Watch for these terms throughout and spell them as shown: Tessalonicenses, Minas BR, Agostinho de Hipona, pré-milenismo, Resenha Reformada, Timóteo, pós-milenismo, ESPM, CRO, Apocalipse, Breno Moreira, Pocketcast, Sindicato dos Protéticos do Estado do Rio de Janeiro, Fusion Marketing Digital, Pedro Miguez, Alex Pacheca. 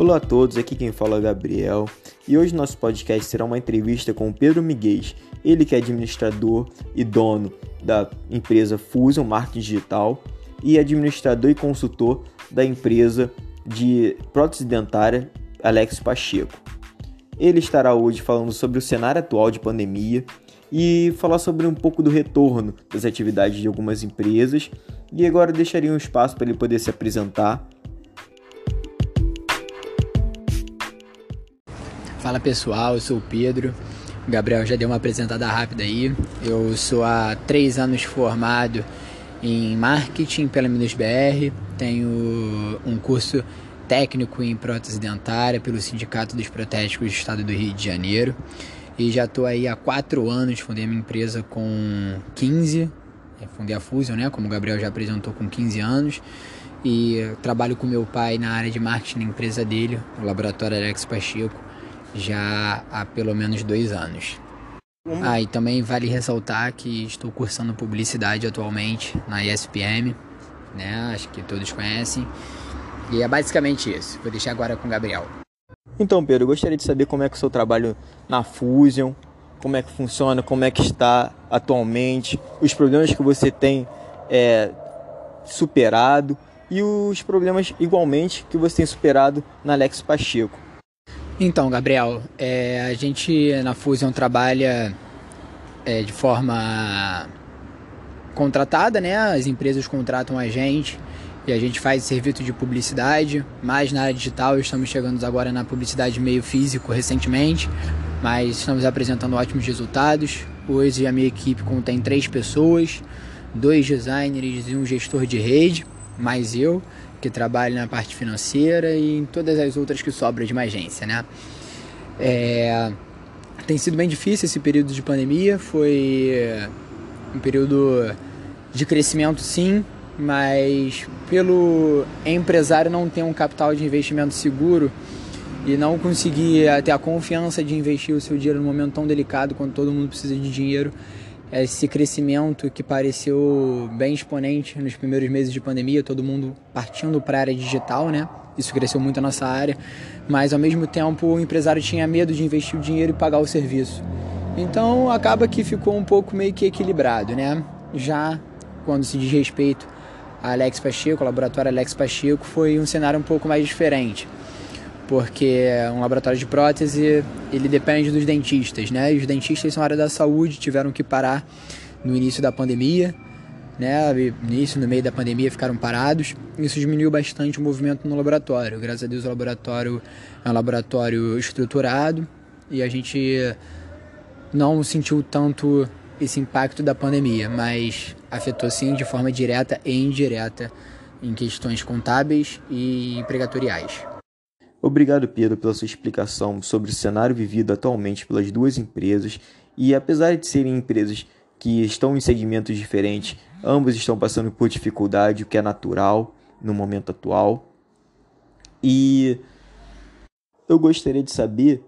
Olá a todos, aqui quem fala é Gabriel e hoje nosso podcast será uma entrevista com o Pedro Miguez, ele que é administrador e dono da empresa Fusion Marketing Digital e administrador e consultor da empresa de prótese dentária Alex Pacheca. Ele estará hoje falando sobre o cenário atual de pandemia e falar sobre um pouco do retorno das atividades de algumas empresas e agora deixaria um espaço para ele poder se apresentar. Fala pessoal, eu sou o Pedro, o Gabriel já deu uma apresentada rápida aí, eu sou há 3 anos formado em marketing pela Minas BR, tenho um curso técnico em prótese dentária pelo Sindicato dos Protéticos do Estado do Rio de Janeiro e já estou aí há 4 anos, fundei a minha empresa com 15, fundei a Fusion, né, como o Gabriel já apresentou, com 15 anos. E trabalho com meu pai na área de marketing da empresa dele, o laboratório Alex Pacheca, já há pelo menos 2 anos. E também vale ressaltar que estou cursando publicidade atualmente na ESPM, né? Acho que todos conhecem. E é basicamente isso. Vou deixar agora com o Gabriel. Então, Pedro, eu gostaria de saber como é que é o seu trabalho na Fusion, como é que funciona, como é que está atualmente, os problemas que você tem superado e os problemas igualmente que você tem superado na Alex Pacheca. Então, Gabriel, a gente na Fusion trabalha de forma contratada, né? As empresas contratam a gente e a gente faz serviço de publicidade, mais na área digital. Estamos chegando agora na publicidade meio físico recentemente, mas estamos apresentando ótimos resultados. Hoje a minha equipe contém 3 pessoas, 2 designers e um gestor de rede, mais eu, que trabalha na parte financeira e em todas as outras que sobram de uma agência, né? Tem sido bem difícil esse período de pandemia, foi um período de crescimento sim, mas pelo empresário não ter um capital de investimento seguro e não conseguir ter a confiança de investir o seu dinheiro num momento tão delicado quando todo mundo precisa de dinheiro, esse crescimento que pareceu bem exponente nos primeiros meses de pandemia, todo mundo partindo para a área digital, né? Isso cresceu muito a nossa área, mas ao mesmo tempo o empresário tinha medo de investir o dinheiro e pagar o serviço. Então acaba que ficou um pouco meio que equilibrado, né? Já quando se diz respeito a Alex Pacheca, o laboratório Alex Pacheca, foi um cenário um pouco mais diferente, porque um laboratório de prótese, ele depende dos dentistas, né? E os dentistas são a área da saúde, tiveram que parar no início da pandemia, né? No meio da pandemia ficaram parados. Isso diminuiu bastante o movimento no laboratório. Graças a Deus o laboratório é um laboratório estruturado e a gente não sentiu tanto esse impacto da pandemia, mas afetou sim de forma direta e indireta em questões contábeis e empregatoriais. Obrigado, Pedro, pela sua explicação sobre o cenário vivido atualmente pelas 2 empresas e, apesar de serem empresas que estão em segmentos diferentes, ambas estão passando por dificuldade, o que é natural no momento atual. E eu gostaria de saber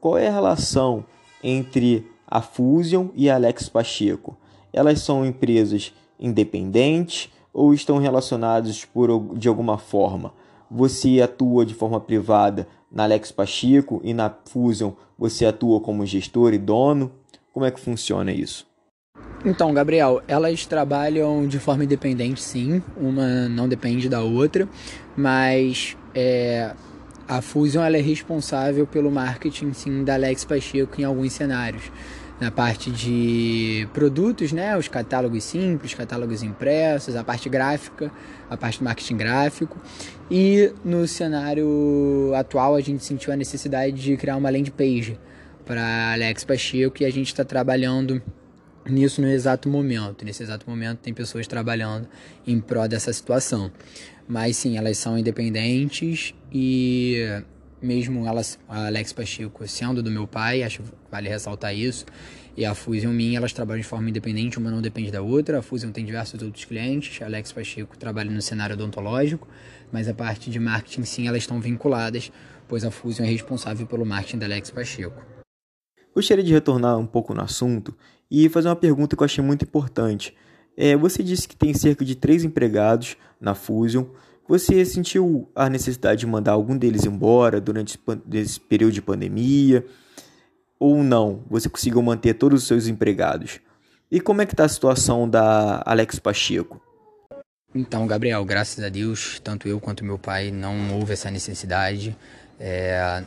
qual é a relação entre a Fusion e a Alex Pacheca. Elas são empresas independentes ou estão relacionadas de alguma forma? Você atua de forma privada na Alex Pacheca e na Fusion você atua como gestor e dono? Como é que funciona isso? Então, Gabriel, elas trabalham de forma independente sim, uma não depende da outra, mas a Fusion ela é responsável pelo marketing sim da Alex Pacheca em alguns cenários. Na parte de produtos, né? Os catálogos simples, catálogos impressos, a parte gráfica, a parte do marketing gráfico. E no cenário atual a gente sentiu a necessidade de criar uma landing page para Alex Pacheca e a gente está trabalhando nisso no exato momento. Nesse exato momento tem pessoas trabalhando em pró dessa situação. Mas sim, elas são independentes e... mesmo a Alex Pacheca sendo do meu pai, acho que vale ressaltar isso, e a Fusion minha, elas trabalham de forma independente, uma não depende da outra. A Fusion tem diversos outros clientes, a Alex Pacheca trabalha no cenário odontológico, mas a parte de marketing sim, elas estão vinculadas, pois a Fusion é responsável pelo marketing da Alex Pacheca. Gostaria de retornar um pouco no assunto e fazer uma pergunta que eu achei muito importante. Você disse que tem cerca de 3 empregados na Fusion, Você sentiu a necessidade de mandar algum deles embora durante esse período de pandemia? Ou não? Você conseguiu manter todos os seus empregados? E como é que está a situação da Alex Pacheco? Então, Gabriel, graças a Deus, tanto eu quanto meu pai não houve essa necessidade.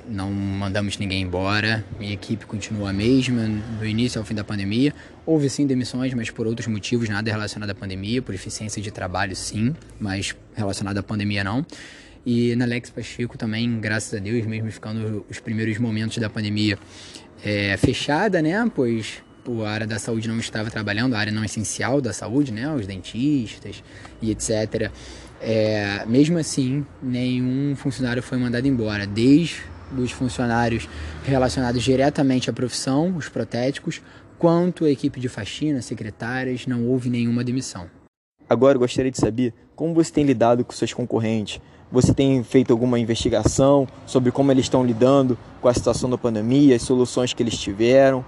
Não mandamos ninguém embora, minha equipe continua a mesma do início ao fim da pandemia. Houve sim demissões, mas por outros motivos, nada relacionado à pandemia, por eficiência de trabalho sim, mas relacionado à pandemia não. E na Alex Pacheco também, graças a Deus, mesmo ficando os primeiros momentos da pandemia fechada, né, pois a área da saúde não estava trabalhando, a área não essencial da saúde, né, os dentistas e etc. Mesmo assim, nenhum funcionário foi mandado embora, desde os funcionários relacionados diretamente à profissão, os protéticos, quanto a equipe de faxina, secretárias, não houve nenhuma demissão. Agora eu gostaria de saber como você tem lidado com seus concorrentes. Você tem feito alguma investigação sobre como eles estão lidando com a situação da pandemia, as soluções que eles tiveram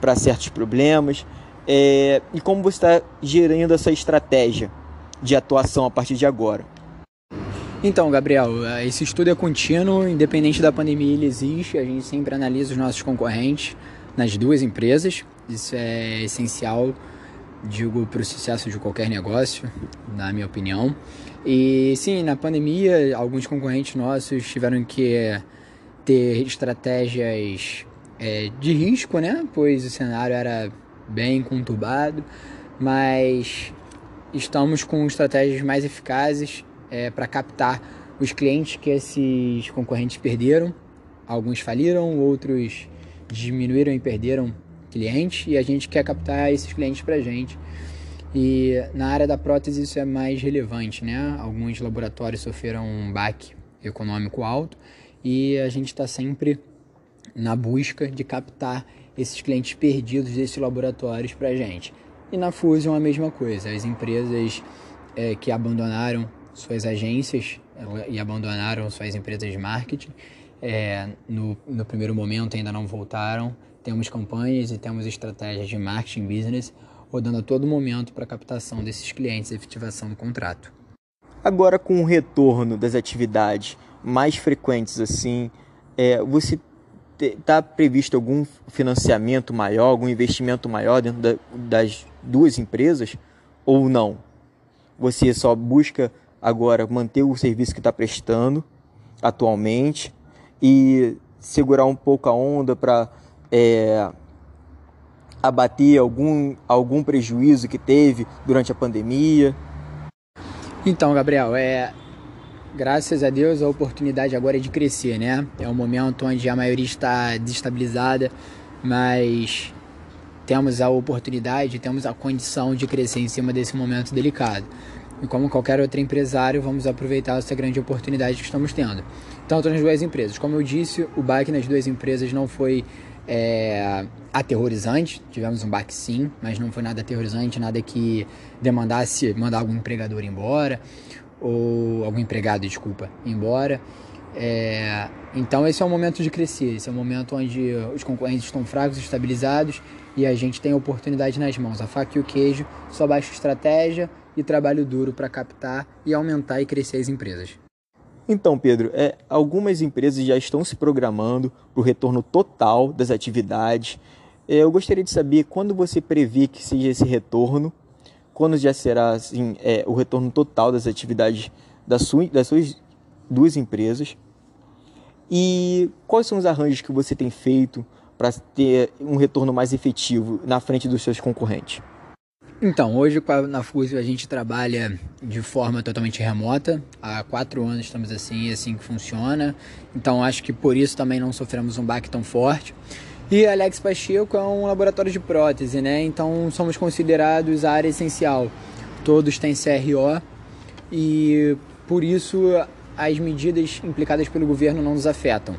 para certos problemas, e como você está gerando essa estratégia de atuação a partir de agora? Então, Gabriel, esse estudo é contínuo, independente da pandemia ele existe, a gente sempre analisa os nossos concorrentes nas duas empresas, isso é essencial, digo, para o sucesso de qualquer negócio, na minha opinião. E sim, na pandemia, alguns concorrentes nossos tiveram que ter estratégias de risco, né? Pois o cenário era bem conturbado, mas estamos com estratégias mais eficazes para captar os clientes que esses concorrentes perderam. Alguns faliram, outros diminuíram e perderam clientes, e a gente quer captar esses clientes para a gente. E na área da prótese isso é mais relevante, né? Alguns laboratórios sofreram um baque econômico alto e a gente está sempre na busca de captar esses clientes perdidos desses laboratórios para a gente. E na Fusion a mesma coisa, as empresas que abandonaram suas agências e abandonaram suas empresas de marketing, no primeiro momento ainda não voltaram, temos campanhas e temos estratégias de marketing business rodando a todo momento para a captação desses clientes e efetivação do contrato. Agora com o retorno das atividades mais frequentes assim, você está previsto algum financiamento maior, algum investimento maior dentro das duas empresas ou não? Você só busca agora manter o serviço que está prestando atualmente e segurar um pouco a onda para abater algum prejuízo que teve durante a pandemia? Então, Gabriel, graças a Deus, a oportunidade agora é de crescer, né? É um momento onde a maioria está desestabilizada, mas temos a oportunidade, temos a condição de crescer em cima desse momento delicado. E como qualquer outro empresário, vamos aproveitar essa grande oportunidade que estamos tendo. Tanto nas duas empresas. Como eu disse, o baque nas duas empresas não foi aterrorizante. Tivemos um baque sim, mas não foi nada aterrorizante, nada que demandasse mandar algum empregador embora, ou algum empregado, embora. Então esse é um momento de crescer, esse é um momento onde os concorrentes estão fracos, estabilizados, e a gente tem a oportunidade nas mãos, a faca e o queijo, só baixa estratégia e trabalho duro para captar e aumentar e crescer as empresas. Então, Pedro, algumas empresas já estão se programando para o retorno total das atividades. Eu gostaria de saber quando você prevê que seja esse retorno, quando já será assim, o retorno total das atividades das suas duas empresas, e quais são os arranjos que você tem feito para ter um retorno mais efetivo na frente dos seus concorrentes? Então, hoje na Fusion a gente trabalha de forma totalmente remota, há 4 anos estamos assim, é assim que funciona, então acho que por isso também não sofremos um baque tão forte. E Alex Pacheco é um laboratório de prótese, né? Então somos considerados a área essencial. Todos têm CRO e por isso as medidas implicadas pelo governo não nos afetam.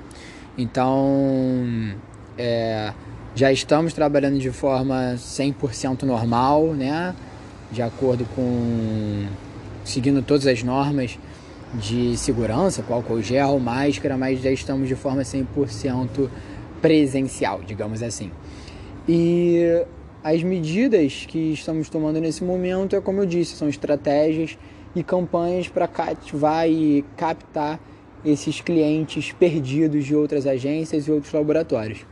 Então já estamos trabalhando de forma 100% normal, né? De acordo com, seguindo todas as normas de segurança, com álcool gel, máscara, mas já estamos de forma 100% presencial, digamos assim. E as medidas que estamos tomando nesse momento, como eu disse, são estratégias e campanhas para cativar e captar esses clientes perdidos de outras agências e outros laboratórios.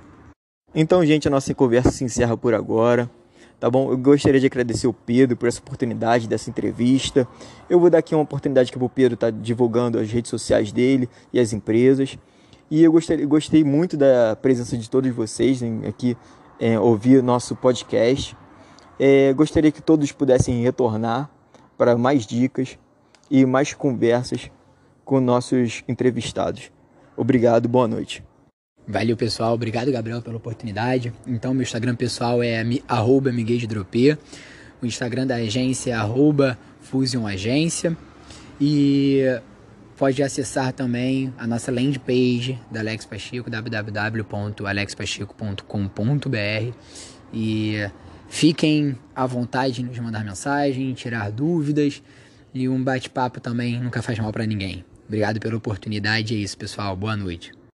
Então, gente, a nossa conversa se encerra por agora, tá bom? Eu gostaria de agradecer o Pedro por essa oportunidade dessa entrevista. Eu vou dar aqui uma oportunidade que o Pedro está divulgando as redes sociais dele e as empresas. E eu gostei muito da presença de todos vocês aqui, ouvir nosso podcast. Gostaria que todos pudessem retornar para mais dicas e mais conversas com nossos entrevistados. Obrigado, boa noite. Valeu, pessoal. Obrigado, Gabriel, pela oportunidade. Então, meu Instagram pessoal é @miguezdropê. O Instagram da agência é @fusionagência. E pode acessar também a nossa landing page da Alex Pacheco, www.alexpacheco.com.br, e fiquem à vontade de nos mandar mensagem, tirar dúvidas, e um bate-papo também nunca faz mal para ninguém. Obrigado pela oportunidade, é isso, pessoal. Boa noite.